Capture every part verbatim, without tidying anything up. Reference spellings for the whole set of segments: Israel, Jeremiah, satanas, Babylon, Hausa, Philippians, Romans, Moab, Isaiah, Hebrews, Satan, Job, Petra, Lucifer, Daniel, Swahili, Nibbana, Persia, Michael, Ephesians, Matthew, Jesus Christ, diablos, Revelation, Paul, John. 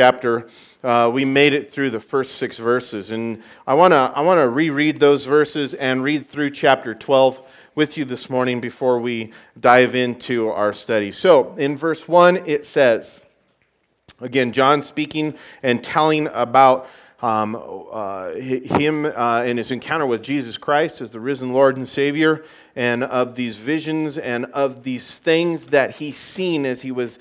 chapter. Uh, we made it through the first six verses, and I want to I want to reread those verses and read through chapter twelve with you this morning before we dive into our study. So, in verse one, it says, again, John speaking and telling about um, uh, him uh, and his encounter with Jesus Christ as the risen Lord and Savior, and of these visions and of these things that he seen as he was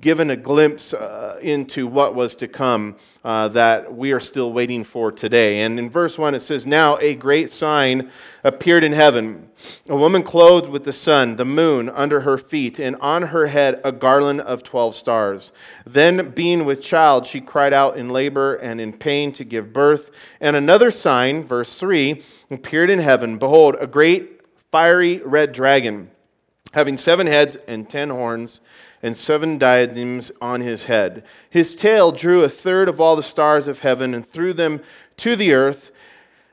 given a glimpse uh, into what was to come uh, that we are still waiting for today. And in verse one it says, "Now a great sign appeared in heaven, a woman clothed with the sun, the moon under her feet, and on her head a garland of twelve stars. Then being with child, she cried out in labor and in pain to give birth. And another sign," verse three, "appeared in heaven. Behold, a great fiery red dragon, having seven heads and ten horns, and seven diadems on his head. His tail drew a third of all the stars of heaven and threw them to the earth.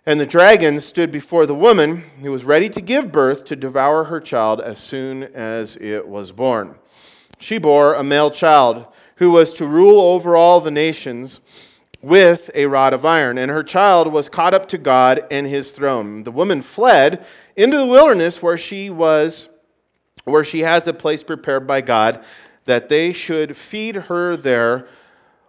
And the dragon stood before the woman who was ready to give birth to devour her child as soon as it was born. She bore a male child who was to rule over all the nations with a rod of iron, and her child was caught up to God and his throne. The woman fled into the wilderness where she was where she has a place prepared by God, that they should feed her there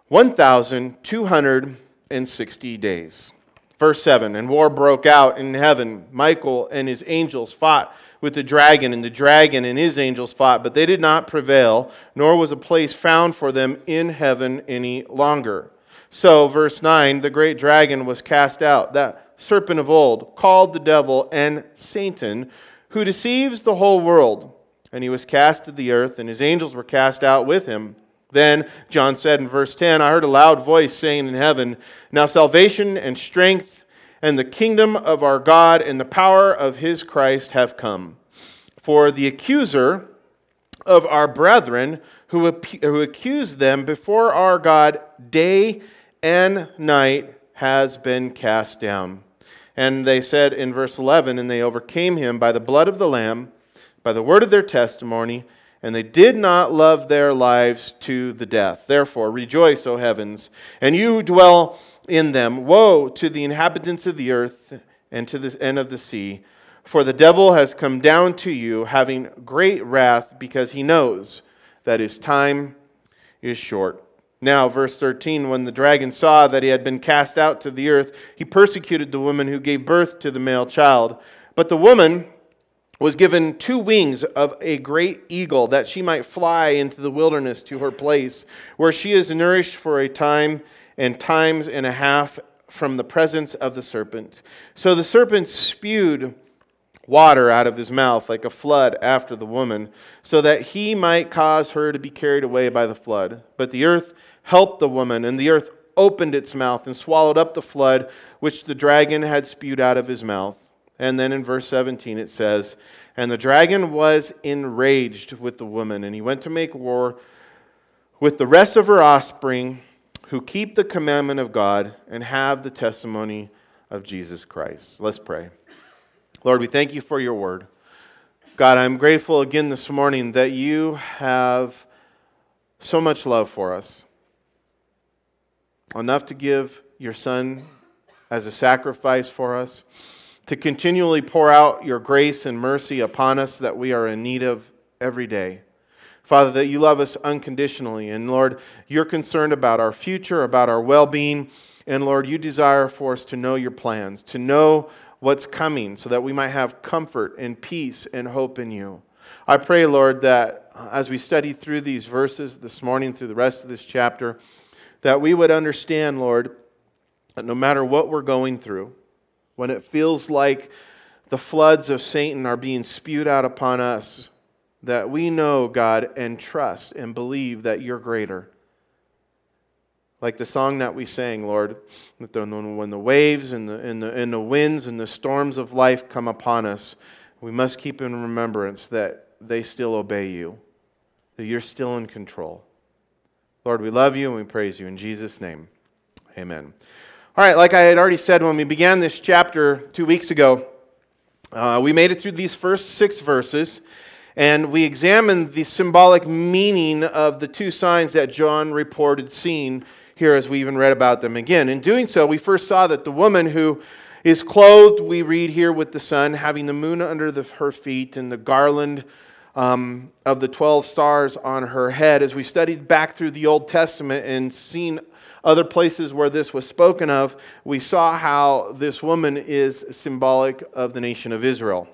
one thousand two hundred sixty days." Verse seven, "And war broke out in heaven. Michael and his angels fought with the dragon, and the dragon and his angels fought, but they did not prevail, nor was a place found for them in heaven any longer. So," verse nine, "the great dragon was cast out, that serpent of old, called the devil and Satan, who deceives the whole world. And he was cast to the earth, and his angels were cast out with him. Then," John said in verse ten, "I heard a loud voice saying in heaven, 'Now salvation and strength and the kingdom of our God and the power of his Christ have come. For the accuser of our brethren, who who accused them before our God day and night, has been cast down.' And they said," in verse eleven, "and they overcame him by the blood of the Lamb, by the word of their testimony, and they did not love their lives to the death. Therefore, rejoice, O heavens, and you who dwell in them. Woe to the inhabitants of the earth and to the end of the sea, for the devil has come down to you, having great wrath, because he knows that his time is short." Now, verse thirteen, "When the dragon saw that he had been cast out to the earth, he persecuted the woman who gave birth to the male child. But the woman was given two wings of a great eagle, that she might fly into the wilderness to her place, where she is nourished for a time and times and a half from the presence of the serpent. So the serpent spewed water out of his mouth like a flood after the woman, so that he might cause her to be carried away by the flood. But the earth helped the woman, and the earth opened its mouth and swallowed up the flood which the dragon had spewed out of his mouth." And then in verse seventeen it says, "And the dragon was enraged with the woman, and he went to make war with the rest of her offspring, who keep the commandment of God and have the testimony of Jesus Christ." Let's pray. Lord, we thank you for your word. God, I'm grateful again this morning that you have so much love for us, enough to give your Son as a sacrifice for us, to continually pour out your grace and mercy upon us that we are in need of every day. Father, that you love us unconditionally. And Lord, you're concerned about our future, about our well-being. And Lord, you desire for us to know your plans, to know what's coming, so that we might have comfort and peace and hope in you. I pray, Lord, that as we study through these verses this morning, through the rest of this chapter, that we would understand, Lord, that no matter what we're going through, when it feels like the floods of Satan are being spewed out upon us, that we know, God, and trust and believe that you're greater. Like the song that we sang, Lord, that when the waves and the, and the, and the winds and the storms of life come upon us, we must keep in remembrance that they still obey you, that you're still in control. Lord, we love you and we praise you. In Jesus' name, amen. All right, like I had already said when we began this chapter two weeks ago, uh, we made it through these first six verses, and we examined the symbolic meaning of the two signs that John reported seeing here as we even read about them again. In doing so, we first saw that the woman who is clothed, we read here, with the sun, having the moon under the, her feet and the garland um, of the twelve stars on her head. As we studied back through the Old Testament and seen other places where this was spoken of, we saw how this woman is symbolic of the nation of Israel.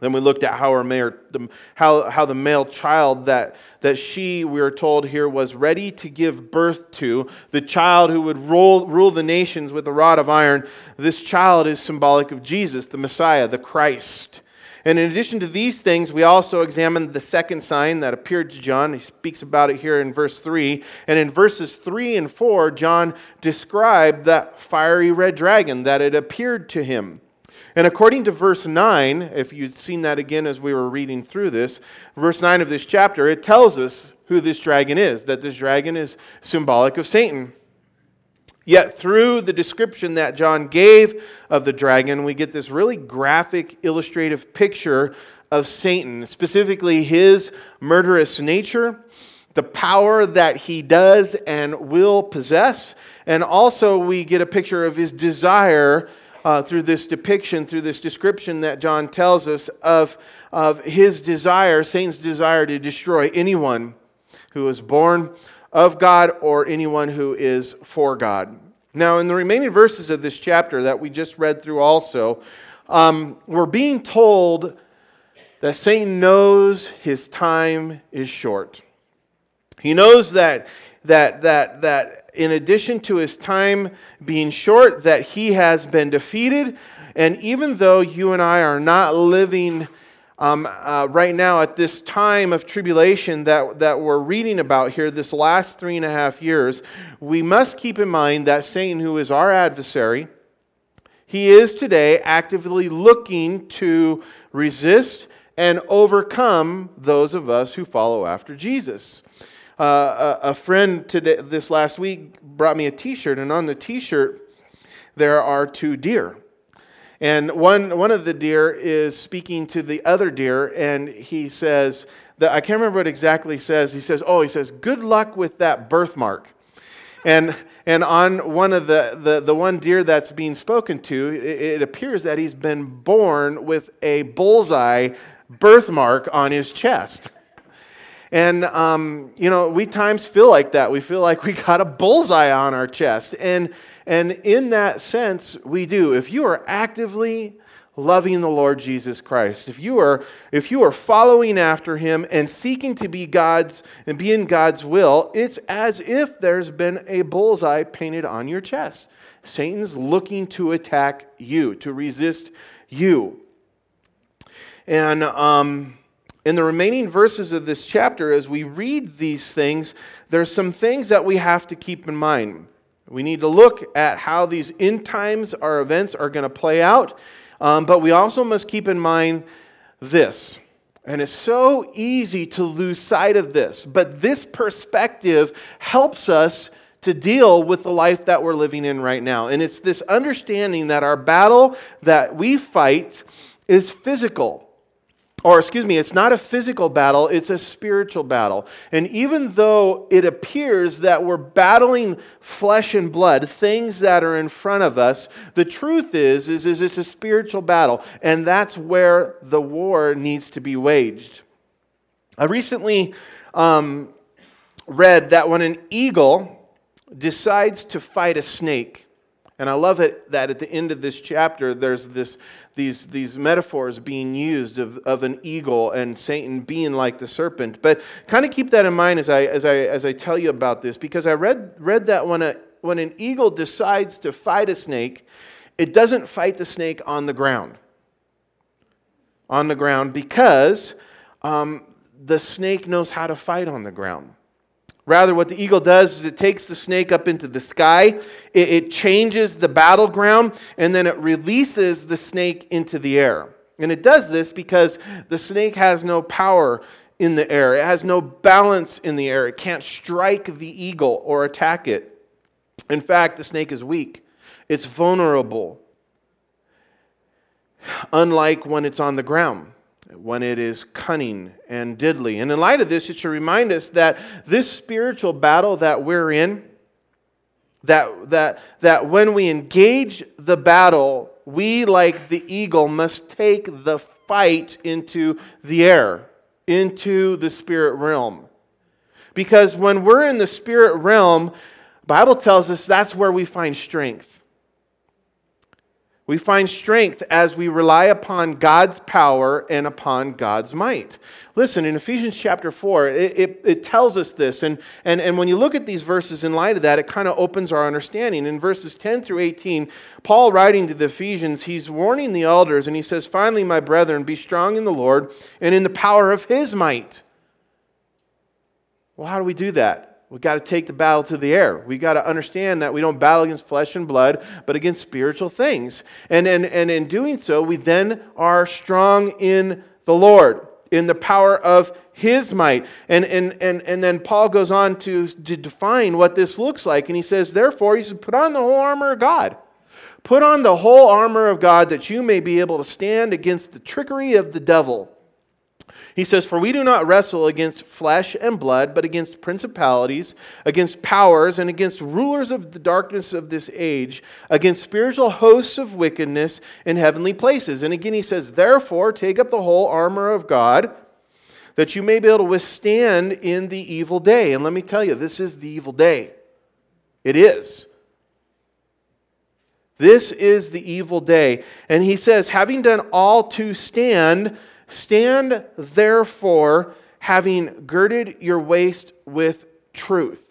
Then we looked at how her male, how, how the male child that, that she, we are told here, was ready to give birth to, the child who would rule, rule the nations with a rod of iron. This child is symbolic of Jesus, the Messiah, the Christ. And in addition to these things, we also examined the second sign that appeared to John. He speaks about it here in verse three. And in verses three and four, John described that fiery red dragon that it appeared to him. And according to verse nine, if you'd seen that again as we were reading through this, verse nine of this chapter, it tells us who this dragon is, that this dragon is symbolic of Satan. Yet through the description that John gave of the dragon, we get this really graphic, illustrative picture of Satan, specifically his murderous nature, the power that he does and will possess, and also we get a picture of his desire Uh, through this depiction, through this description that John tells us of, of his desire, Satan's desire to destroy anyone who is born of God or anyone who is for God. Now, in the remaining verses of this chapter that we just read through also, um, we're being told that Satan knows his time is short. He knows that, that, that, that, in addition to his time being short, that he has been defeated. And even though you and I are not living um, uh, right now at this time of tribulation that, that we're reading about here, this last three and a half years, we must keep in mind that Satan, who is our adversary, he is today actively looking to resist and overcome those of us who follow after Jesus. Uh, a, a friend today, this last week, brought me a T-shirt, and on the T-shirt there are two deer, and one one of the deer is speaking to the other deer, and he says that I can't remember what exactly he says. He says, "Oh," he says, "good luck with that birthmark," and and on one of the the, the one deer that's being spoken to, it, it appears that he's been born with a bullseye birthmark on his chest. And, um, you know, we times feel like that. We feel like we got a bullseye on our chest. And and in that sense, we do. If you are actively loving the Lord Jesus Christ, if you are if you are following after him and seeking to be God's and be in God's will, it's as if there's been a bullseye painted on your chest. Satan's looking to attack you, to resist you. And um in the remaining verses of this chapter, as we read these things, there's some things that we have to keep in mind. We need to look at how these end times, our events, are going to play out. Um, but we also must keep in mind this. And it's so easy to lose sight of this. But this perspective helps us to deal with the life that we're living in right now. And it's this understanding that our battle that we fight is physical. Or excuse me, it's not a physical battle, it's a spiritual battle. And even though it appears that we're battling flesh and blood, things that are in front of us, the truth is, is, is it's a spiritual battle. And that's where the war needs to be waged. I recently um, read that when an eagle decides to fight a snake, and I love it that at the end of this chapter, there's this these these metaphors being used of, of an eagle and Satan being like the serpent. But kind of keep that in mind as I as I as I tell you about this, because I read read that when a when an eagle decides to fight a snake, it doesn't fight the snake on the ground. On the ground, because um, the snake knows how to fight on the ground. Rather, what the eagle does is it takes the snake up into the sky, it, it changes the battleground, and then it releases the snake into the air. And it does this because the snake has no power in the air. It has no balance in the air. It can't strike the eagle or attack it. In fact, the snake is weak. It's vulnerable, unlike when it's on the ground, when it is cunning and diddly. And in light of this, it should remind us that this spiritual battle that we're in That, that, that when we engage the battle, we, like the eagle, must take the fight into the air, into the spirit realm. Because when we're in the spirit realm, the Bible tells us that's where we find strength. We find strength as we rely upon God's power and upon God's might. Listen, in Ephesians chapter four, it, it, it tells us this. And, and, and when you look at these verses in light of that, it kind of opens our understanding. In verses ten through eighteen, Paul, writing to the Ephesians, he's warning the elders, and he says, "Finally, my brethren, be strong in the Lord and in the power of his might." Well, how do we do that? We've got to take the battle to the air. We've got to understand that we don't battle against flesh and blood, but against spiritual things. And, and, and in doing so, we then are strong in the Lord, in the power of his might. And, and, and, and then Paul goes on to, to define what this looks like. And he says, therefore, he says, put on the whole armor of God. Put on the whole armor of God that you may be able to stand against the trickery of the devil. He says, for we do not wrestle against flesh and blood, but against principalities, against powers, and against rulers of the darkness of this age, against spiritual hosts of wickedness in heavenly places. And again, he says, therefore, take up the whole armor of God, that you may be able to withstand in the evil day. And let me tell you, this is the evil day. It is. This is the evil day. And he says, having done all to stand, stand therefore, having girded your waist with truth.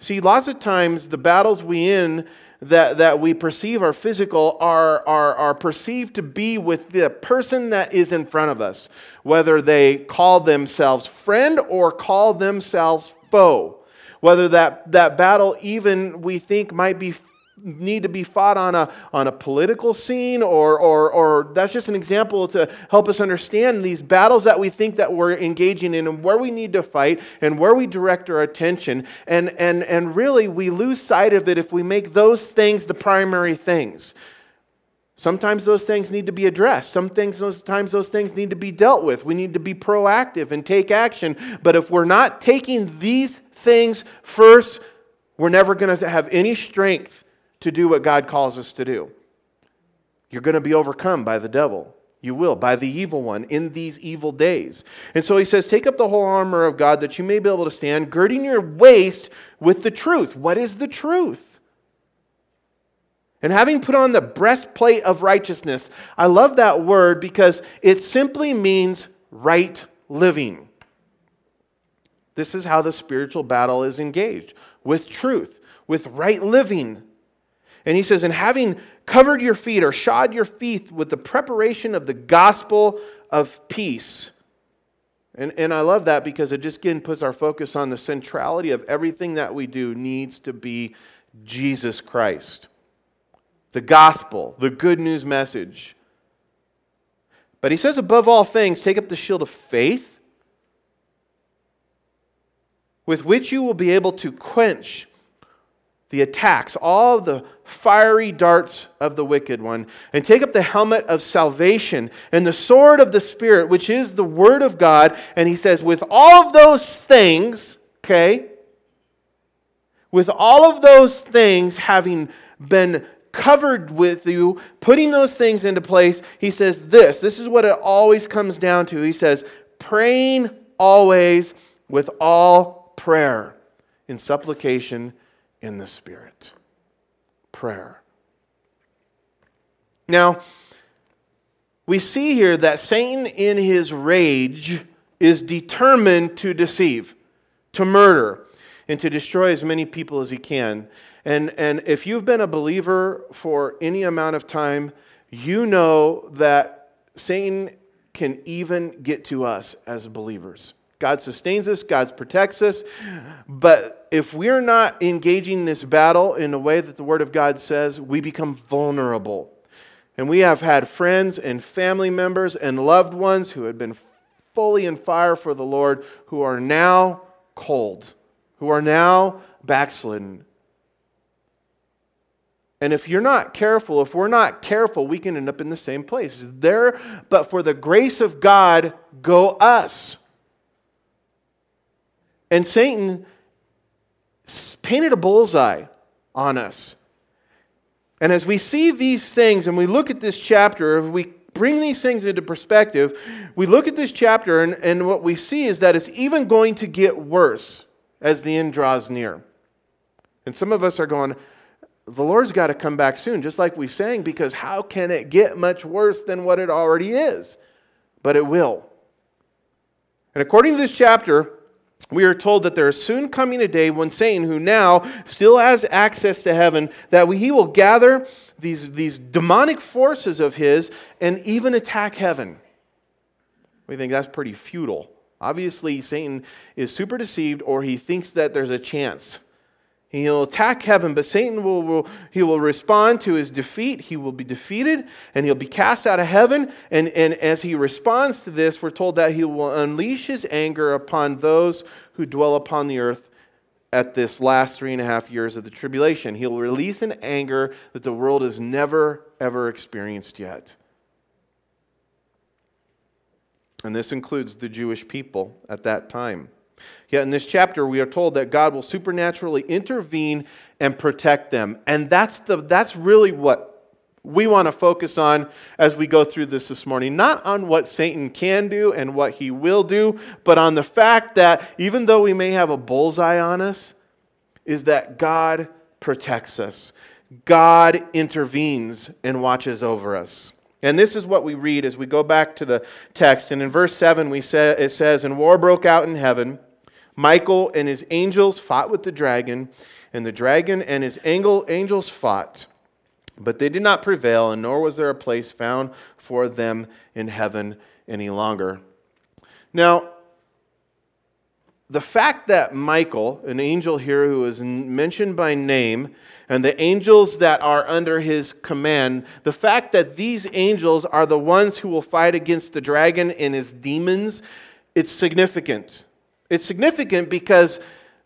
See, lots of times the battles we in that, that we perceive are physical are, are, are perceived to be with the person that is in front of us, whether they call themselves friend or call themselves foe. Whether that, that battle even we think might be need to be fought on a on a political scene, or or or that's just an example to help us understand these battles that we think that we're engaging in and where we need to fight and where we direct our attention. And and and really we lose sight of it if we make those things the primary things. Sometimes those things need to be addressed. Some things, sometimes those things need to be dealt with. We need to be proactive and take action. But if we're not taking these things first, we're never going to have any strength to do what God calls us to do. You're going to be overcome by the devil. You will, by the evil one, in these evil days. And so he says, take up the whole armor of God that you may be able to stand, girding your waist with the truth. What is the truth? And having put on the breastplate of righteousness. I love that word because it simply means right living. This is how the spiritual battle is engaged, with truth, with right living. And he says, and having covered your feet or shod your feet with the preparation of the gospel of peace. And, and I love that because it just again puts our focus on the centrality of everything that we do needs to be Jesus Christ. The gospel, the good news message. But he says, above all things, take up the shield of faith, with which you will be able to quench the attacks, all the fiery darts of the wicked one, and take up the helmet of salvation and the sword of the Spirit, which is the word of God. And he says, with all of those things, okay, with all of those things having been covered with you, putting those things into place, he says this, this is what it always comes down to. He says, praying always with all prayer in supplication in the Spirit. Prayer. Now, we see here that Satan in his rage is determined to deceive, to murder, and to destroy as many people as he can. And, and if you've been a believer for any amount of time, you know that Satan can even get to us as believers. God sustains us, God protects us, but if we're not engaging this battle in the way that the Word of God says, we become vulnerable. And we have had friends and family members and loved ones who had been fully in fire for the Lord who are now cold, who are now backslidden. And if you're not careful, if we're not careful, we can end up in the same place. There, but for the grace of God, go us. And Satan painted a bullseye on us. And as we see these things and we look at this chapter, if we bring these things into perspective, we look at this chapter and, and what we see is that it's even going to get worse as the end draws near. And some of us are going, the Lord's got to come back soon, just like we sang, because how can it get much worse than what it already is? But it will. And according to this chapter, we are told that there is soon coming a day when Satan, who now still has access to heaven, that he will gather these, these demonic forces of his and even attack heaven. We think that's pretty futile. Obviously, Satan is super deceived, or he thinks that there's a chance. He'll attack heaven, but Satan will, will he will respond to his defeat. He will be defeated, and he'll be cast out of heaven. And, and as he responds to this, we're told that he will unleash his anger upon those who dwell upon the earth at this last three and a half years of the tribulation. He'll release an anger that the world has never, ever experienced yet. And this includes the Jewish people at that time. Yet in this chapter, we are told that God will supernaturally intervene and protect them. And that's the that's really what we want to focus on as we go through this this morning. Not on what Satan can do and what he will do, but on the fact that even though we may have a bullseye on us, is that God protects us. God intervenes and watches over us. And this is what we read as we go back to the text. And in verse seven, we say, it says, "And war broke out in heaven. Michael and his angels fought with the dragon, and the dragon and his angel, angels fought. But they did not prevail, and nor was there a place found for them in heaven any longer." Now, the fact that Michael, an angel here who is mentioned by name, and the angels that are under his command, the fact that these angels are the ones who will fight against the dragon and his demons, it's significant. It's significant because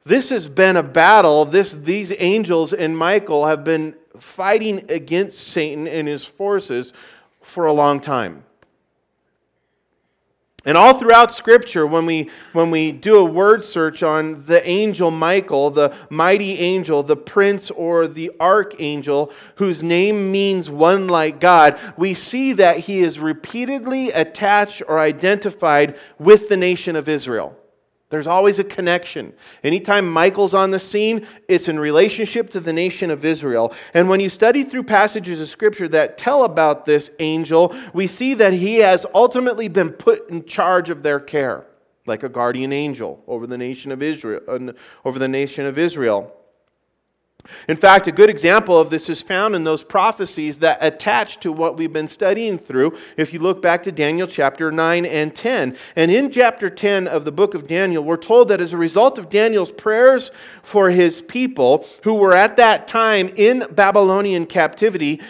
this has been a battle. This, these angels and Michael have been fighting against Satan and his forces for a long time. And all throughout Scripture, when we when we do a word search on the angel Michael, the mighty angel, the prince or the archangel, whose name means one like God, we see that he is repeatedly attached or identified with the nation of Israel. There's always a connection. Anytime Michael's on the scene, it's in relationship to the nation of Israel. And when you study through passages of Scripture that tell about this angel, we see that he has ultimately been put in charge of their care, like a guardian angel over the nation of Israel. Over the nation of Israel. In fact, a good example of this is found in those prophecies that attach to what we've been studying through, if you look back to Daniel chapter nine and ten. And in chapter ten of the book of Daniel, we're told that as a result of Daniel's prayers for his people, who were at that time in Babylonian captivity,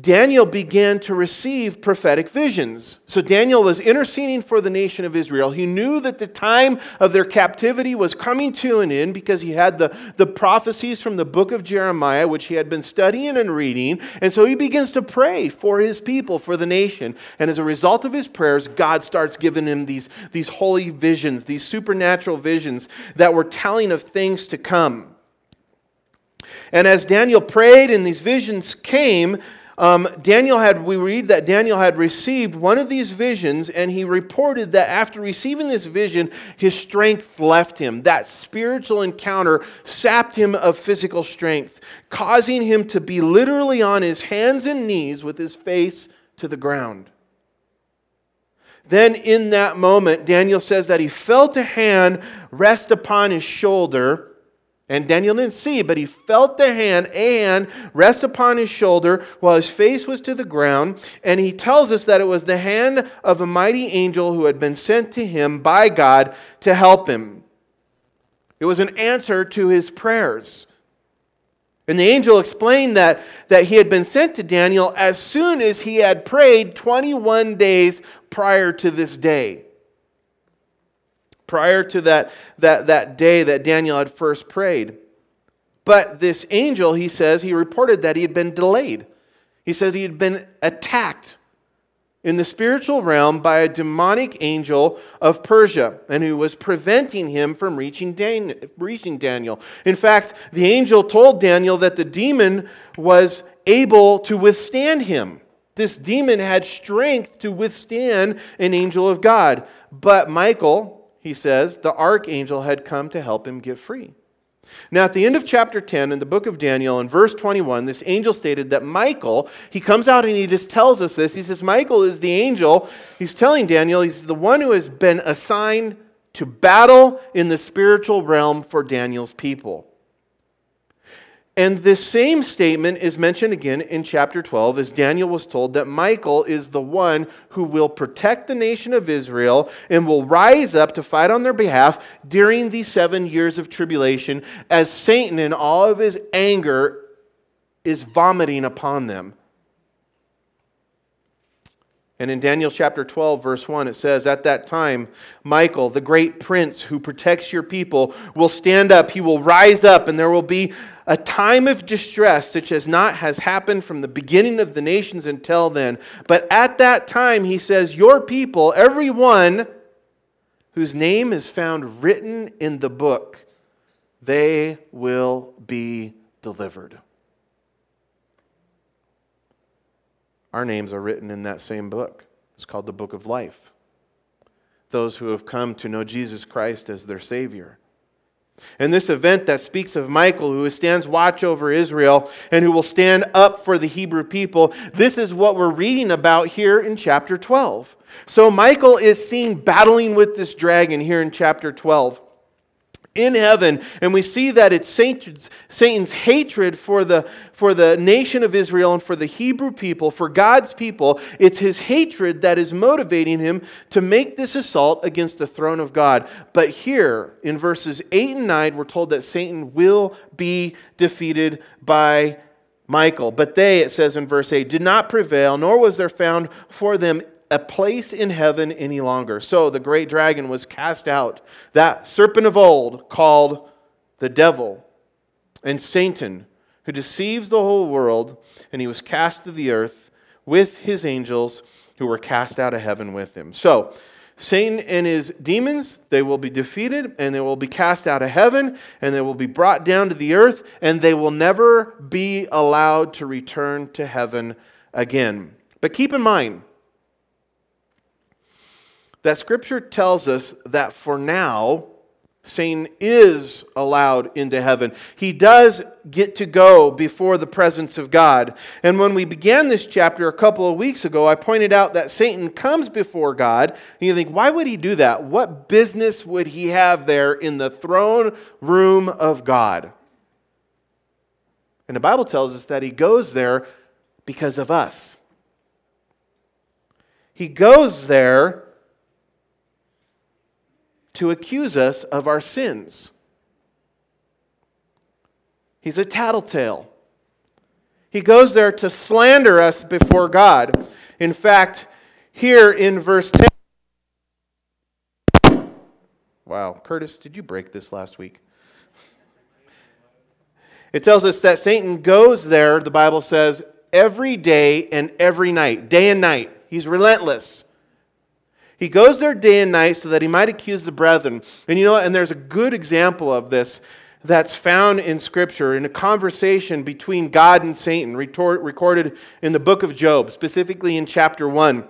Daniel began to receive prophetic visions. So Daniel was interceding for the nation of Israel. He knew that the time of their captivity was coming to an end because he had the, the prophecies from the book of Jeremiah, which he had been studying and reading. And so he begins to pray for his people, for the nation. And as a result of his prayers, God starts giving him these, these holy visions, these supernatural visions that were telling of things to come. And as Daniel prayed and these visions came, Um, Daniel had, we read that Daniel had received one of these visions, and he reported that after receiving this vision, his strength left him. That spiritual encounter sapped him of physical strength, causing him to be literally on his hands and knees with his face to the ground. Then in that moment, Daniel says that he felt a hand rest upon his shoulder. And Daniel didn't see, but he felt the hand, a hand, rest upon his shoulder while his face was to the ground. And he tells us that it was the hand of a mighty angel who had been sent to him by God to help him. It was an answer to his prayers. And the angel explained that, that he had been sent to Daniel as soon as he had prayed twenty-one days prior to this day. Prior to that, that that day that Daniel had first prayed. But this angel, he says, he reported that he had been delayed. He said he had been attacked in the spiritual realm by a demonic angel of Persia, and who was preventing him from reaching Daniel. In fact, the angel told Daniel that the demon was able to withstand him. This demon had strength to withstand an angel of God. But Michael, he says, the archangel had come to help him get free. Now, at the end of chapter ten in the book of Daniel, in verse twenty-one, this angel stated that Michael, he comes out and he just tells us this. He says, Michael is the angel. He's telling Daniel he's the one who has been assigned to battle in the spiritual realm for Daniel's people. And this same statement is mentioned again in chapter twelve, as Daniel was told that Michael is the one who will protect the nation of Israel and will rise up to fight on their behalf during the seven years of tribulation, as Satan in all of his anger is vomiting upon them. And in Daniel chapter twelve, verse one, it says, at that time, Michael, the great prince who protects your people, will stand up. He will rise up, and there will be a time of distress such as not has happened from the beginning of the nations until then. But at that time, he says, your people, everyone whose name is found written in the book, they will be delivered. Our names are written in that same book. It's called the Book of Life. Those who have come to know Jesus Christ as their Savior. And this event that speaks of Michael, who stands watch over Israel and who will stand up for the Hebrew people, this is what we're reading about here in chapter twelve. So Michael is seen battling with this dragon here in chapter twelve. In heaven, and we see that it's Satan's, Satan's hatred for the, for the nation of Israel and for the Hebrew people, for God's people. It's his hatred that is motivating him to make this assault against the throne of God. But here, in verses eight and nine, we're told that Satan will be defeated by Michael. But they, it says in verse eight, did not prevail, nor was there found for them a place in heaven any longer. So the great dragon was cast out, that serpent of old called the devil and Satan, who deceives the whole world, and he was cast to the earth with his angels, who were cast out of heaven with him. So Satan and his demons, they will be defeated, and they will be cast out of heaven, and they will be brought down to the earth, and they will never be allowed to return to heaven again. But keep in mind that Scripture tells us that for now, Satan is allowed into heaven. He does get to go before the presence of God. And when we began this chapter a couple of weeks ago, I pointed out that Satan comes before God. And you think, why would he do that? What business would he have there in the throne room of God? And the Bible tells us that he goes there because of us. He goes there to accuse us of our sins. He's a tattletale. He goes there to slander us before God. In fact, here in verse ten. Wow, Curtis, did you break this last week? It tells us that Satan goes there, the Bible says, every day and every night, day and night. He's relentless. He goes there day and night so that he might accuse the brethren. And you know, and there's a good example of this that's found in Scripture in a conversation between God and Satan recorded in the book of Job, specifically in chapter one,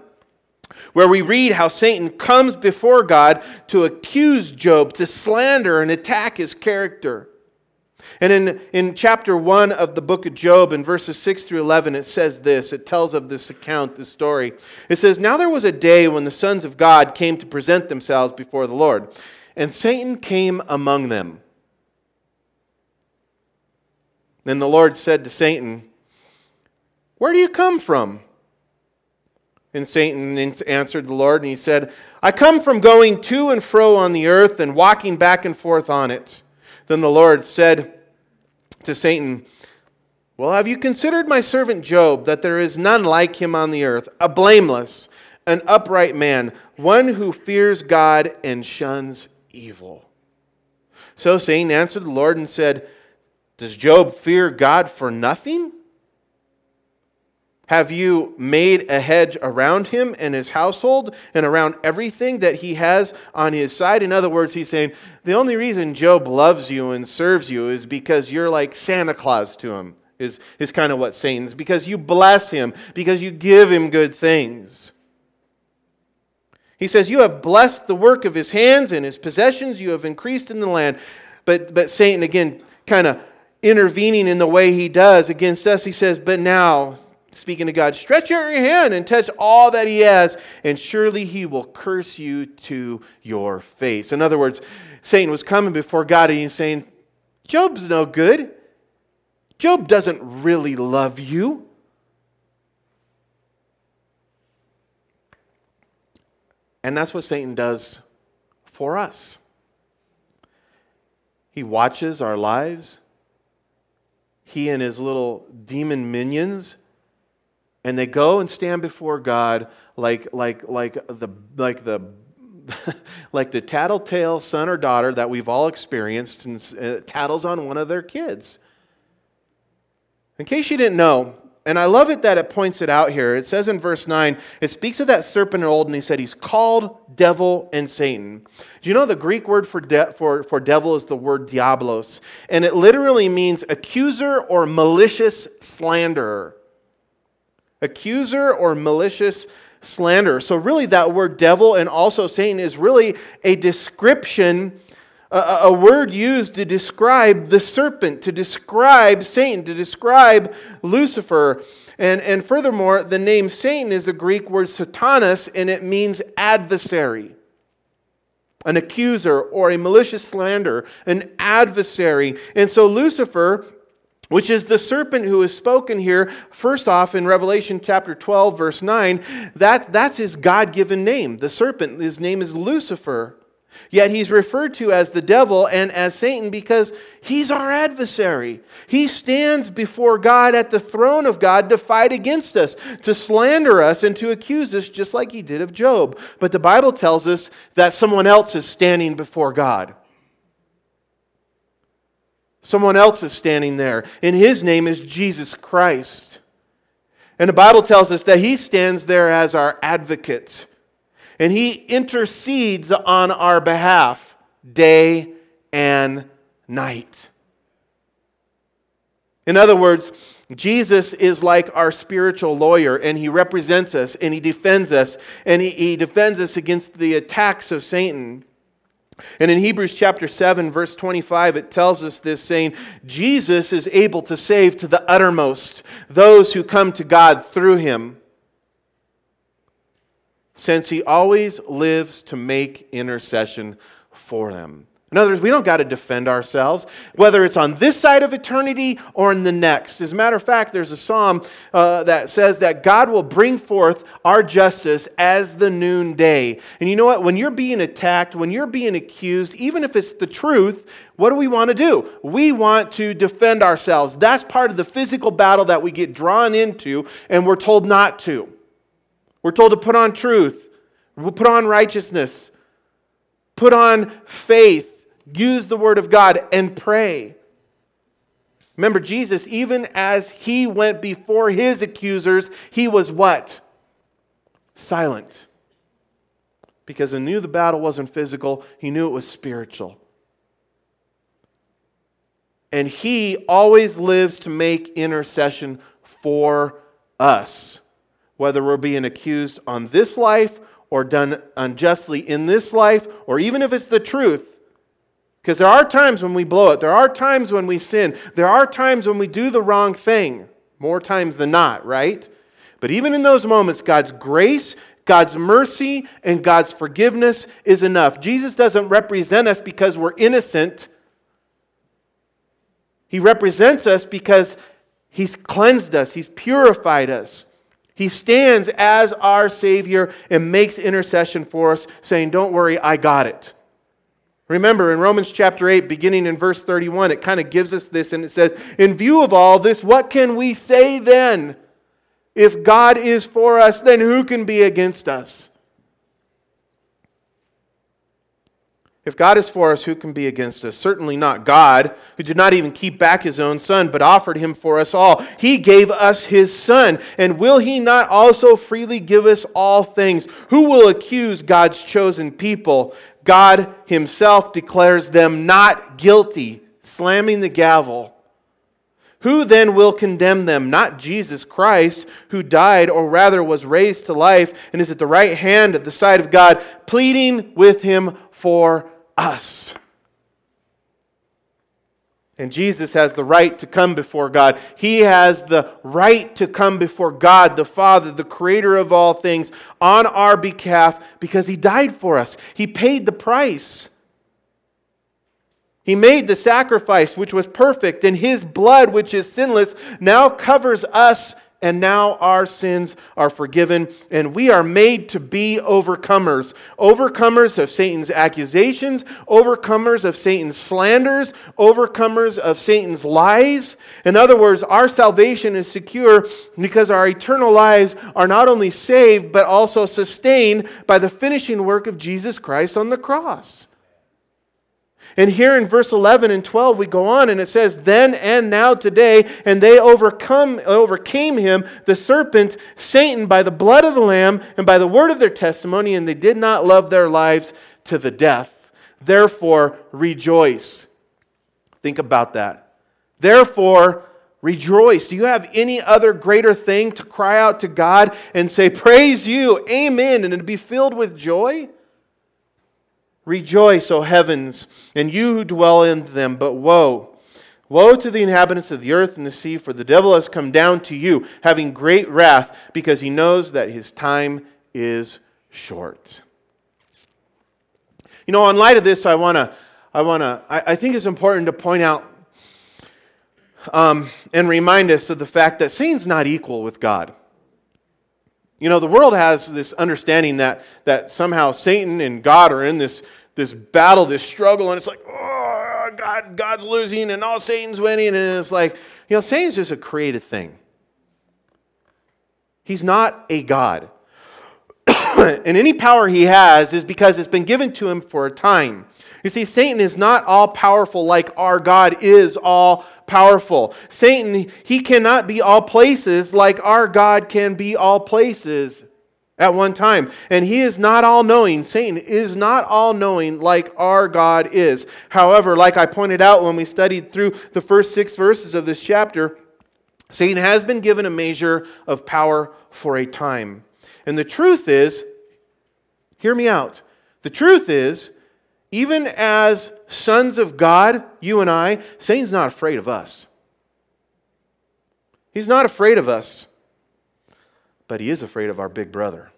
where we read how Satan comes before God to accuse Job, to slander and attack his character. And in, in chapter one of the book of Job, in verses six through eleven, it says this. It tells of this account, this story. It says, now there was a day when the sons of God came to present themselves before the Lord, and Satan came among them. Then the Lord said to Satan, where do you come from? And Satan answered the Lord, and he said, I come from going to and fro on the earth and walking back and forth on it. Then the Lord said to Satan, well, have you considered my servant Job, that there is none like him on the earth, a blameless, an upright man, one who fears God and shuns evil? So Satan answered the Lord and said, does Job fear God for nothing? Have you made a hedge around him and his household and around everything that he has on his side? In other words, he's saying, the only reason Job loves you and serves you is because you're like Santa Claus to him, is, is kind of what Satan's, because you bless him, because you give him good things. He says, you have blessed the work of his hands and his possessions, you have increased in the land. But, but Satan, again, kind of intervening in the way he does against us, he says, but now... Speaking to God, stretch out your hand and touch all that he has, and surely he will curse you to your face. In other words, Satan was coming before God and he's saying, Job's no good. Job doesn't really love you. And that's what Satan does for us. He watches our lives. He and his little demon minions. And they go and stand before God like like like the like the like the tattletale son or daughter that we've all experienced and tattles on one of their kids. In case you didn't know, and I love it that it points it out here. It says in verse nine, it speaks of that serpent old, and he said he's called devil and Satan. Do you know the Greek word for de- for for devil is the word diablos, and it literally means accuser or malicious slanderer. Accuser or malicious slander. So really that word devil and also Satan is really a description, a, a word used to describe the serpent, to describe Satan, to describe Lucifer. And, and furthermore, the name Satan is the Greek word satanas, and it means adversary. An accuser or a malicious slander, an adversary. And so Lucifer, which is the serpent who is spoken here, first off in Revelation chapter twelve, verse nine, that, that's his God-given name. The serpent, his name is Lucifer. Yet he's referred to as the devil and as Satan because he's our adversary. He stands before God at the throne of God to fight against us, to slander us, and to accuse us just like he did of Job. But the Bible tells us that someone else is standing before God. Someone else is standing there, and his name is Jesus Christ. And the Bible tells us that he stands there as our advocate, and he intercedes on our behalf day and night. In other words, Jesus is like our spiritual lawyer, and he represents us, and he defends us, and he, he defends us against the attacks of Satan. And in Hebrews chapter seven, verse twenty-five, it tells us this, saying, Jesus is able to save to the uttermost those who come to God through him, since he always lives to make intercession for them. In other words, we don't got to defend ourselves, whether it's on this side of eternity or in the next. As a matter of fact, there's a psalm uh, that says that God will bring forth our justice as the noonday. And you know what? When you're being attacked, when you're being accused, even if it's the truth, what do we want to do? We want to defend ourselves. That's part of the physical battle that we get drawn into, and we're told not to. We're told to put on truth. We'll put on righteousness. Put on faith. Use the word of God and pray. Remember, Jesus, even as he went before his accusers, he was what? Silent. Because he knew the battle wasn't physical. He knew it was spiritual. And he always lives to make intercession for us, whether we're being accused on this life or done unjustly in this life, or even if it's the truth. Because there are times when we blow it. There are times when we sin. There are times when we do the wrong thing. More times than not, right? But even in those moments, God's grace, God's mercy, and God's forgiveness is enough. Jesus doesn't represent us because we're innocent. He represents us because he's cleansed us. He's purified us. He stands as our Savior and makes intercession for us, saying, don't worry, I got it. Remember, in Romans chapter eight, beginning in verse thirty-one, it kind of gives us this, and it says, in view of all this, what can we say then? If God is for us, then who can be against us? If God is for us, who can be against us? Certainly not God, who did not even keep back his own son, but offered him for us all. He gave us his son, and will he not also freely give us all things? Who will accuse God's chosen people? God himself declares them not guilty, slamming the gavel. Who then will condemn them? Not Jesus Christ, who died, or rather was raised to life, and is at the right hand at the side of God, pleading with him for us. And Jesus has the right to come before God. He has the right to come before God, the Father, the creator of all things, on our behalf, because he died for us. He paid the price. He made the sacrifice which was perfect, and his blood, which is sinless, now covers us, and now our sins are forgiven, and we are made to be overcomers. Overcomers of Satan's accusations, overcomers of Satan's slanders, overcomers of Satan's lies. In other words, our salvation is secure because our eternal lives are not only saved, but also sustained by the finishing work of Jesus Christ on the cross. And here in verse eleven and twelve, we go on, and it says, "Then and now today, and they overcome, overcame him, the serpent, Satan, by the blood of the Lamb, and by the word of their testimony, and they did not love their lives to the death. Therefore, rejoice." Think about that. Therefore, rejoice. Do you have any other greater thing to cry out to God and say, "Praise you, amen," and to be filled with joy? Rejoice, O heavens, and you who dwell in them, but woe. Woe to the inhabitants of the earth and the sea, for the devil has come down to you, having great wrath, because he knows that his time is short. You know, in light of this, I want to, I want to, I, I think it's important to point out um, and remind us of the fact that Satan's not equal with God. You know, the world has this understanding that that somehow Satan and God are in this, this battle, this struggle, and it's like, oh, God, God's losing, and all Satan's winning, and it's like, you know, Satan's just a created thing. He's not a God. And any power he has is because it's been given to him for a time. You see, Satan is not all-powerful like our God is all-powerful. Satan, he cannot be all places like our God can be all places at one time. And he is not all-knowing. Satan is not all-knowing like our God is. However, like I pointed out when we studied through the first six verses of this chapter, Satan has been given a measure of power for a time. And the truth is, hear me out, the truth is, even as sons of God, you and I, Satan's not afraid of us. He's not afraid of us, but he is afraid of our big brother.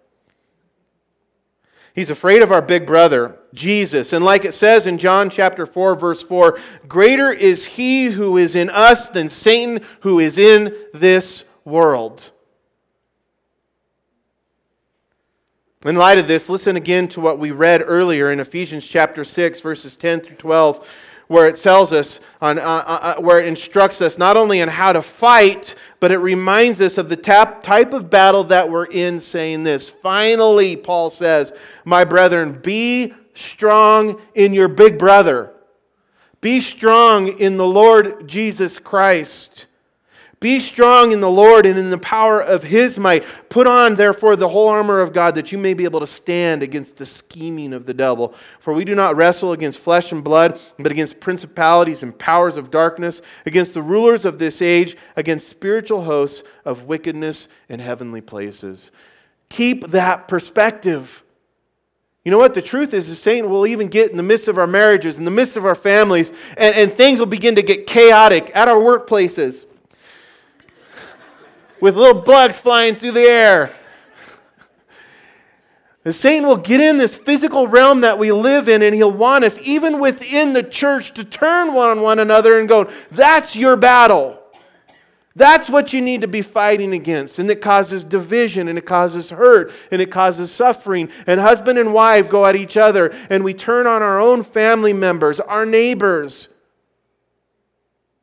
He's afraid of our big brother, Jesus. And like it says in John chapter four, verse four, "Greater is he who is in us than Satan who is in this world." In light of this, listen again to what we read earlier in Ephesians chapter six, verses ten through twelve, where it tells us, on, uh, uh, where it instructs us not only on how to fight, but it reminds us of the tap, type of battle that we're in, saying this. "Finally," Paul says, "my brethren, be strong in your big brother. Be strong in the Lord Jesus Christ. Be strong in the Lord and in the power of his might. Put on, therefore, the whole armor of God, that you may be able to stand against the scheming of the devil. For we do not wrestle against flesh and blood, but against principalities and powers of darkness, against the rulers of this age, against spiritual hosts of wickedness in heavenly places." Keep that perspective. You know what? The truth is, is Satan will even get in the midst of our marriages, in the midst of our families, and, and things will begin to get chaotic at our workplaces, with little bugs flying through the air. And Satan will get in this physical realm that we live in, and he'll want us, even within the church, to turn one on one another and go, "That's your battle. That's what you need to be fighting against." And it causes division, and it causes hurt, and it causes suffering. And husband and wife go at each other, and we turn on our own family members, our neighbors.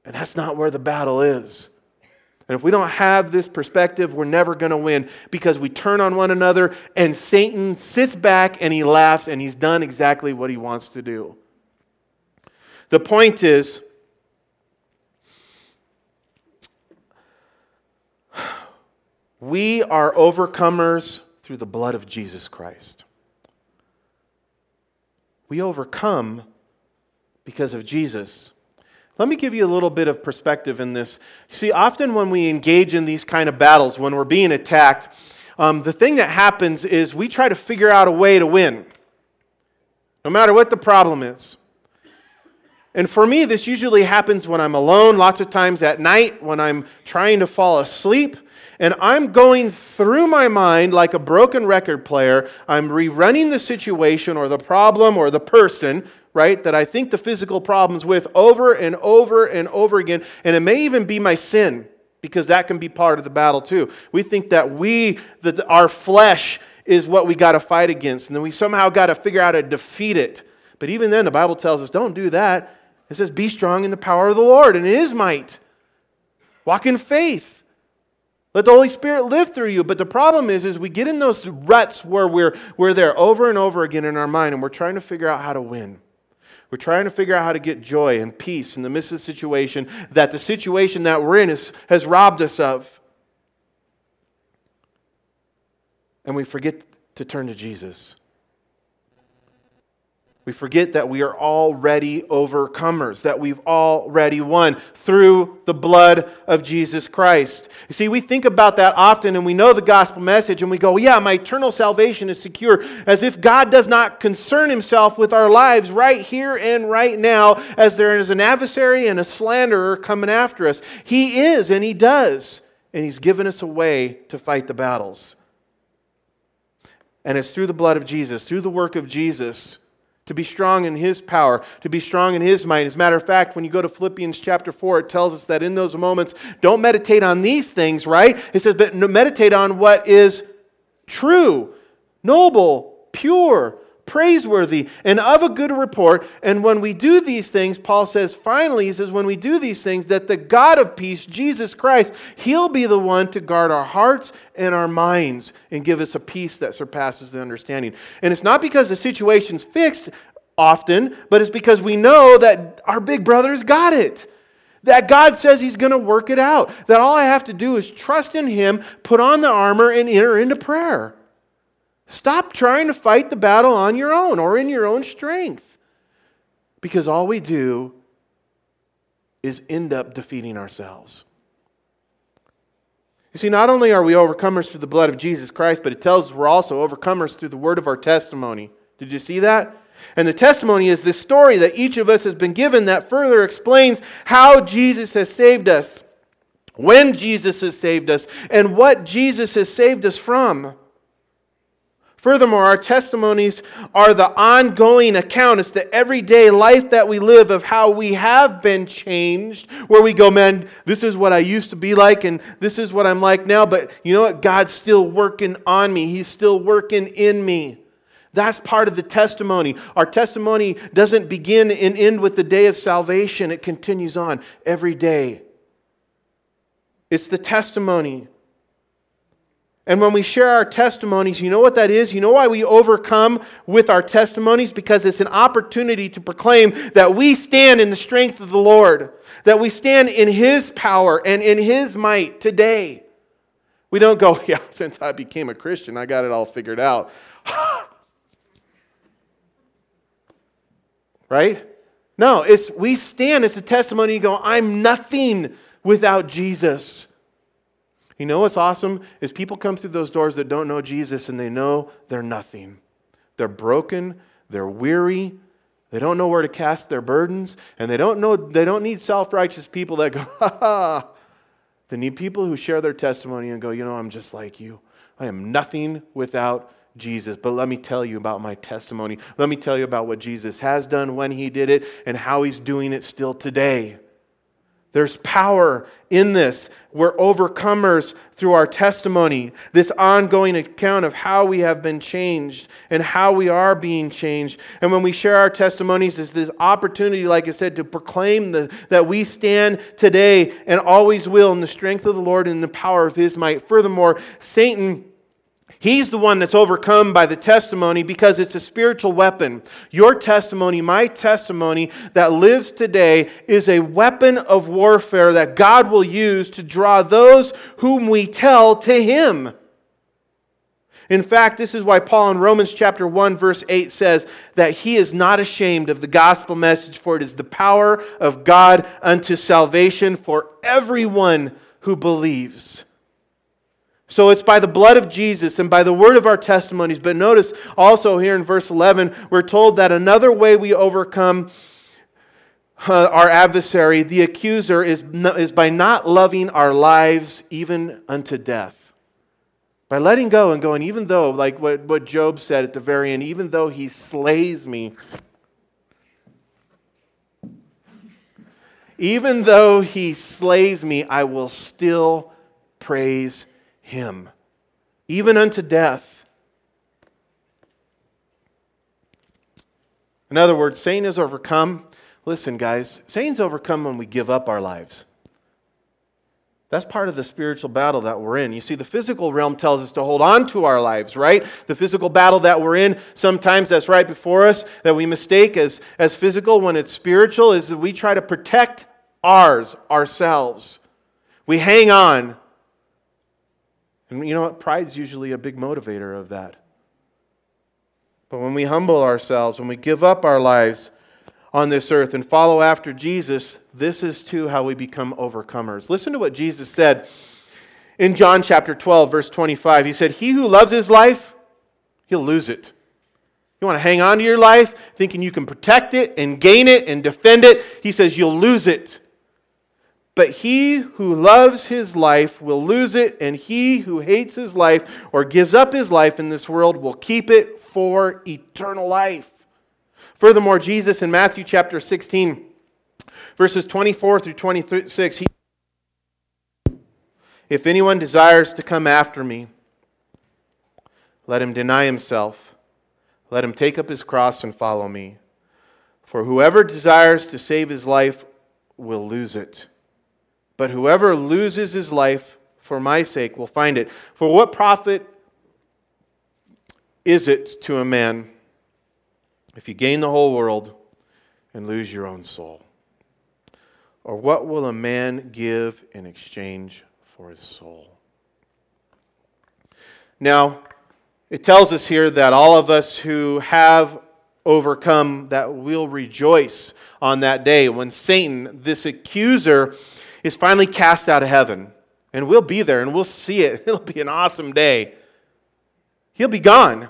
And that's not where the battle is. And if we don't have this perspective, we're never going to win, because we turn on one another and Satan sits back and he laughs and he's done exactly what he wants to do. The point is, we are overcomers through the blood of Jesus Christ. We overcome because of Jesus. Let me give you a little bit of perspective in this. See, often when we engage in these kind of battles, when we're being attacked, um, the thing that happens is we try to figure out a way to win, no matter what the problem is. And for me, this usually happens when I'm alone, lots of times at night, when I'm trying to fall asleep, and I'm going through my mind like a broken record player. I'm rerunning the situation or the problem or the person, right, that I think the physical problem's with over and over and over again. And it may even be my sin, because that can be part of the battle too. We think that we, that our flesh is what we got to fight against, and then we somehow got to figure out how to defeat it. But even then, the Bible tells us, don't do that. It says, be strong in the power of the Lord and in His might. Walk in faith. Let the Holy Spirit live through you. But the problem is, is we get in those ruts where we're, we're there over and over again in our mind, and we're trying to figure out how to win. We're trying to figure out how to get joy and peace in the midst of the situation that the situation that we're in is, has robbed us of. And we forget to turn to Jesus. We forget that we are already overcomers, that we've already won through the blood of Jesus Christ. You see, we think about that often, and we know the gospel message, and we go, yeah, my eternal salvation is secure, as if God does not concern Himself with our lives right here and right now, as there is an adversary and a slanderer coming after us. He is, and He does, and He's given us a way to fight the battles. And it's through the blood of Jesus, through the work of Jesus, to be strong in His power, to be strong in His might. As a matter of fact, when you go to Philippians chapter four, it tells us that in those moments, don't meditate on these things, right? It says, but meditate on what is true, noble, pure, praiseworthy, and of a good report. And when we do these things, Paul says, finally, he says, when we do these things, that the God of peace, Jesus Christ, He'll be the one to guard our hearts and our minds and give us a peace that surpasses the understanding. And it's not because the situation's fixed often, but it's because we know that our big brother's got it. That God says He's going to work it out. That all I have to do is trust in Him, put on the armor, and enter into prayer. Stop trying to fight the battle on your own or in your own strength, because all we do is end up defeating ourselves. You see, not only are we overcomers through the blood of Jesus Christ, but it tells us we're also overcomers through the word of our testimony. Did you see that? And the testimony is this story that each of us has been given that further explains how Jesus has saved us, when Jesus has saved us, and what Jesus has saved us from. Furthermore, our testimonies are the ongoing account. It's the everyday life that we live of how we have been changed, where we go, man, this is what I used to be like, and this is what I'm like now, but you know what? God's still working on me. He's still working in me. That's part of the testimony. Our testimony doesn't begin and end with the day of salvation. It continues on every day. It's the testimony. And when we share our testimonies, you know what that is? You know why we overcome with our testimonies? Because it's an opportunity to proclaim that we stand in the strength of the Lord, that we stand in His power and in His might today. We don't go, yeah, since I became a Christian, I got it all figured out. Right? No, it's we stand, it's a testimony. You go, I'm nothing without Jesus. You know what's awesome is people come through those doors that don't know Jesus, and they know they're nothing. They're broken, they're weary, they don't know where to cast their burdens, and they don't know they don't need self-righteous people that go, ha ha. They need people who share their testimony and go, you know, I'm just like you. I am nothing without Jesus. But let me tell you about my testimony. Let me tell you about what Jesus has done, when He did it, and how He's doing it still today. There's power in this. We're overcomers through our testimony. This ongoing account of how we have been changed and how we are being changed. And when we share our testimonies, it's this opportunity, like I said, to proclaim the, that we stand today and always will in the strength of the Lord and in the power of His might. Furthermore, Satan, he's the one that's overcome by the testimony because it's a spiritual weapon. Your testimony, my testimony that lives today is a weapon of warfare that God will use to draw those whom we tell to Him. In fact, this is why Paul in Romans chapter one verse eight says that he is not ashamed of the gospel message, for it is the power of God unto salvation for everyone who believes. So it's by the blood of Jesus and by the word of our testimonies. But notice also here in verse eleven, we're told that another way we overcome uh, our adversary, the accuser, is, no, is by not loving our lives even unto death. By letting go and going, even though, like what, what Job said at the very end, even though he slays me, even though he slays me, I will still praise him. Him, even unto death. In other words, Satan is overcome. Listen, guys, Satan's overcome when we give up our lives. That's part of the spiritual battle that we're in. You see, the physical realm tells us to hold on to our lives, right? The physical battle that we're in, sometimes that's right before us, that we mistake as, as physical when it's spiritual, is that we try to protect ours, ourselves. We hang on. And you know what? Pride's usually a big motivator of that. But when we humble ourselves, when we give up our lives on this earth and follow after Jesus, this is too how we become overcomers. Listen to what Jesus said in John chapter twelve, verse twenty-five. He said, "He who loves his life, he'll lose it." You want to hang on to your life, thinking you can protect it and gain it and defend it? He says, you'll lose it. But he who loves his life will lose it, and he who hates his life or gives up his life in this world will keep it for eternal life. Furthermore, Jesus in Matthew chapter sixteen, verses twenty-four through twenty-six, he, "If anyone desires to come after me, let him deny himself. Let him take up his cross and follow me. For whoever desires to save his life will lose it. But whoever loses his life for my sake will find it. For what profit is it to a man if you gain the whole world and lose your own soul? Or what will a man give in exchange for his soul?" Now, it tells us here that all of us who have overcome, that we'll rejoice on that day when Satan, this accuser, is finally cast out of heaven. And we'll be there and we'll see it. It'll be an awesome day. He'll be gone.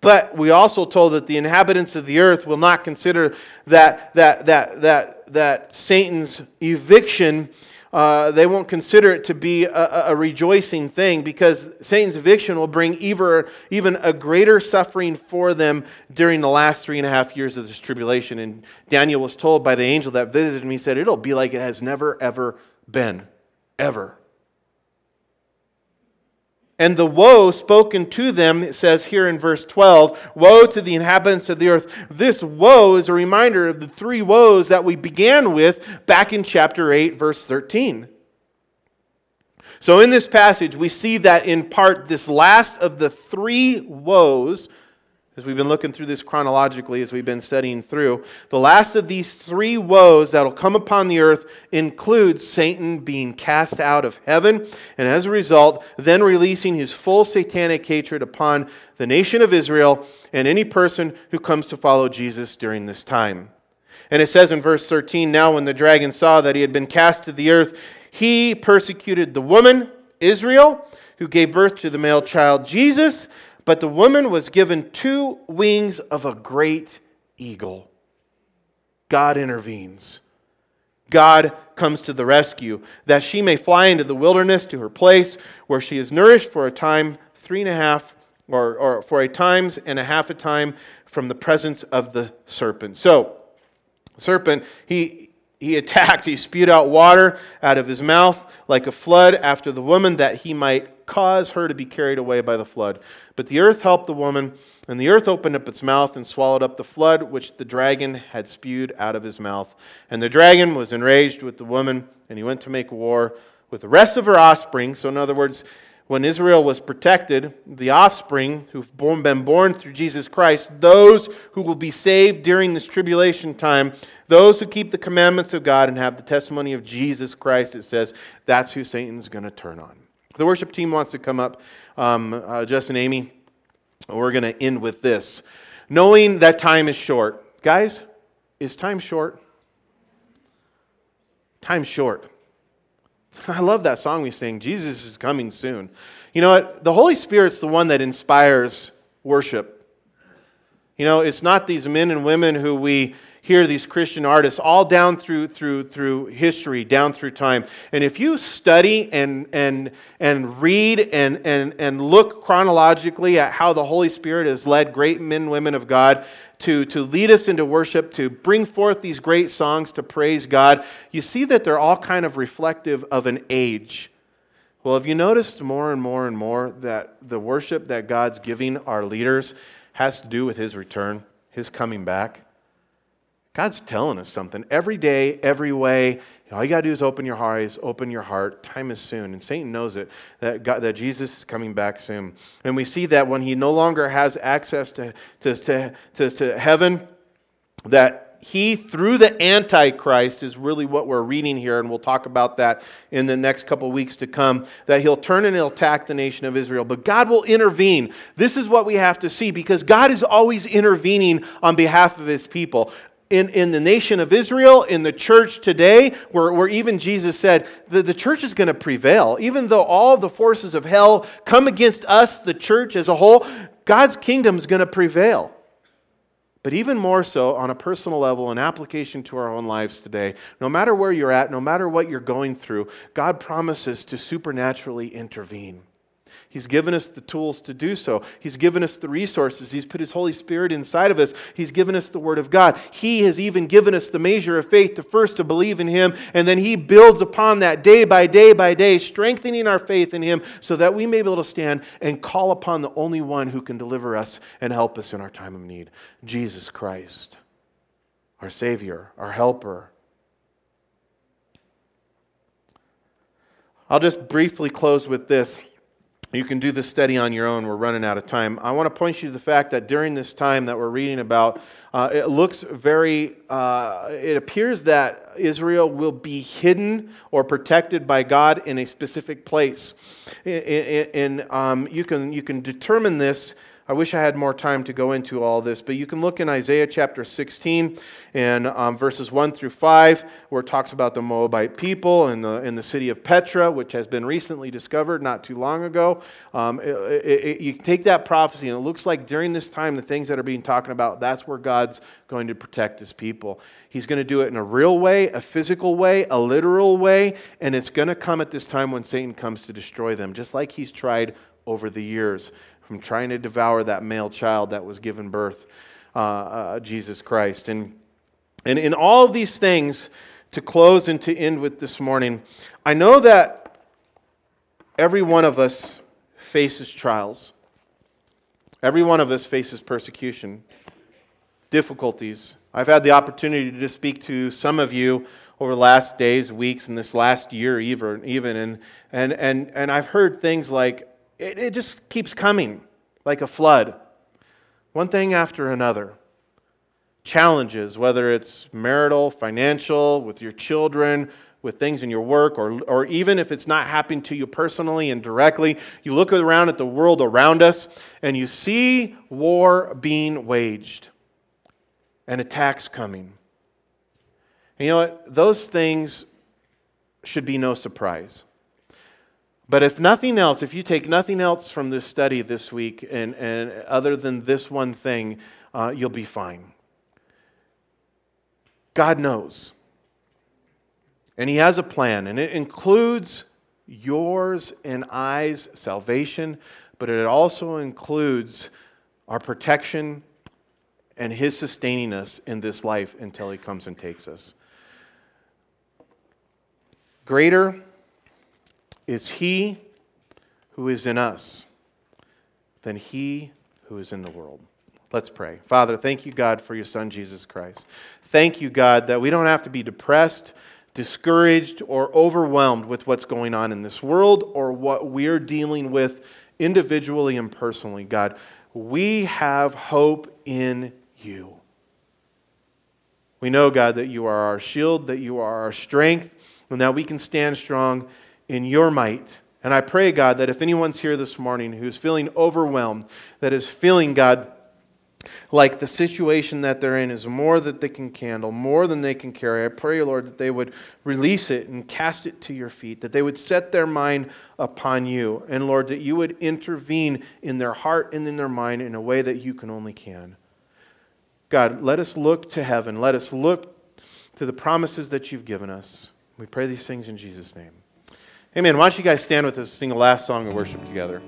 But we also told that the inhabitants of the earth will not consider that that that that that Satan's eviction, uh, they won't consider it to be a, a rejoicing thing, because Satan's eviction will bring even, even a greater suffering for them during the last three and a half years of this tribulation. And Daniel was told by the angel that visited him, he said, it'll be like it has never, ever been, ever. And the woe spoken to them, it says here in verse twelve, woe to the inhabitants of the earth. This woe is a reminder of the three woes that we began with back in chapter eight, verse thirteen. So in this passage, we see that in part this last of the three woes, as we've been looking through this chronologically, as we've been studying through, the last of these three woes that will come upon the earth includes Satan being cast out of heaven, and as a result, then releasing his full satanic hatred upon the nation of Israel and any person who comes to follow Jesus during this time. And it says in verse thirteen, "Now when the dragon saw that he had been cast to the earth, he persecuted the woman, Israel, who gave birth to the male child, Jesus. But the woman was given two wings of a great eagle." God intervenes. God comes to the rescue, that she may fly into the wilderness to her place where she is nourished for a time three and a half, or, or for a times and a half a time from the presence of the serpent. So, serpent, he he attacked. He spewed out water out of his mouth like a flood after the woman, that he might cause her to be carried away by the flood. But the earth helped the woman, and the earth opened up its mouth and swallowed up the flood which the dragon had spewed out of his mouth. And the dragon was enraged with the woman, and he went to make war with the rest of her offspring. So in other words, when Israel was protected, the offspring who've born, been born through Jesus Christ, those who will be saved during this tribulation time, those who keep the commandments of God and have the testimony of Jesus Christ, it says, that's who Satan's going to turn on. The worship team wants to come up. Um, uh, Justin, Amy, we're going to end with this. Knowing that time is short. Guys, is time short? Time's short. I love that song we sing, Jesus is coming soon. You know what? The Holy Spirit's the one that inspires worship. You know, it's not these men and women who we hear, these Christian artists, all down through through through history, down through time. And if you study and and and read and and and look chronologically at how the Holy Spirit has led great men and women of God to, to lead us into worship, to bring forth these great songs to praise God, you see that they're all kind of reflective of an age. Well, have you noticed more and more and more that the worship that God's giving our leaders has to do with His return, His coming back? God's telling us something. Every day, every way, all you got to do is open your eyes, open your heart. Time is soon. And Satan knows it, that God, that Jesus is coming back soon. And we see that when he no longer has access to, to, to, to, to heaven, that he, through the Antichrist, is really what we're reading here. And we'll talk about that in the next couple of weeks to come, that he'll turn and he'll attack the nation of Israel. But God will intervene. This is what we have to see, because God is always intervening on behalf of his people. In, in the nation of Israel, in the church today, where, where even Jesus said, the, the church is going to prevail. Even though all the forces of hell come against us, the church as a whole, God's kingdom is going to prevail. But even more so on a personal level, an application to our own lives today, no matter where you're at, no matter what you're going through, God promises to supernaturally intervene. He's given us the tools to do so. He's given us the resources. He's put His Holy Spirit inside of us. He's given us the Word of God. He has even given us the measure of faith to first to believe in Him, and then He builds upon that day by day by day, strengthening our faith in Him so that we may be able to stand and call upon the only one who can deliver us and help us in our time of need, Jesus Christ, our Savior, our Helper. I'll just briefly close with this. You can do this study on your own. We're running out of time. I want to point you to the fact that during this time that we're reading about, uh, it looks very, uh, it appears that Israel will be hidden or protected by God in a specific place. And um, you can you can determine this. I wish I had more time to go into all this, but you can look in Isaiah chapter sixteen and um, verses one through five, where it talks about the Moabite people and the, and the city of Petra, which has been recently discovered not too long ago. Um, it, it, you take that prophecy, and it looks like during this time, the things that are being talked about, that's where God's going to protect His people. He's going to do it in a real way, a physical way, a literal way, and it's going to come at this time when Satan comes to destroy them, just like he's tried over the years. From trying to devour that male child that was given birth, uh, uh, Jesus Christ. And and in all of these things, to close and to end with this morning, I know that every one of us faces trials. Every one of us faces persecution, difficulties. I've had the opportunity to speak to some of you over the last days, weeks, and this last year even, even and and and, and I've heard things like, It, it just keeps coming like a flood, one thing after another. Challenges, whether it's marital, financial, with your children, with things in your work, or, or even if it's not happening to you personally and directly, you look around at the world around us and you see war being waged and attacks coming. And you know what? Those things should be no surprise. But if nothing else, if you take nothing else from this study this week and, and other than this one thing, uh, you'll be fine. God knows. And He has a plan. And it includes yours and I's salvation, but it also includes our protection and His sustaining us in this life until He comes and takes us. Greater is he who is in us than he who is in the world. Let's pray. Father, thank you, God, for your Son, Jesus Christ. Thank you, God, that we don't have to be depressed, discouraged, or overwhelmed with what's going on in this world or what we're dealing with individually and personally, God. We have hope in you. We know, God, that you are our shield, that you are our strength, and that we can stand strong in your might. And I pray, God, that if anyone's here this morning who's feeling overwhelmed, that is feeling, God, like the situation that they're in is more that they can handle, more than they can carry. I pray, Lord, that they would release it and cast it to your feet, that they would set their mind upon you. And Lord, that you would intervene in their heart and in their mind in a way that you can only can. God, let us look to heaven. Let us look to the promises that you've given us. We pray these things in Jesus' name. Amen. Why don't you guys stand with us and sing the last song of worship together?